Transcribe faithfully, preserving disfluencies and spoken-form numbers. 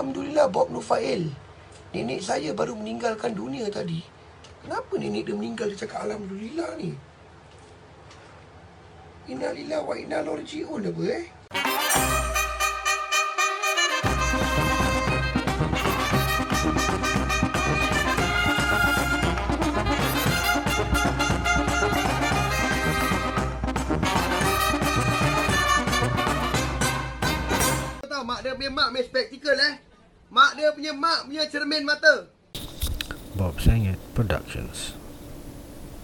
Alhamdulillah, Bob Nufail. Nenek saya baru meninggalkan dunia tadi. Kenapa nenek dia meninggal dia cakap Alhamdulillah ni? Innalillahi wa inna ilaihi raji'un apa eh? Mak dia punya mak punya spektikal eh. Mak dia punya mak punya cermin mata. Bob Senget Productions.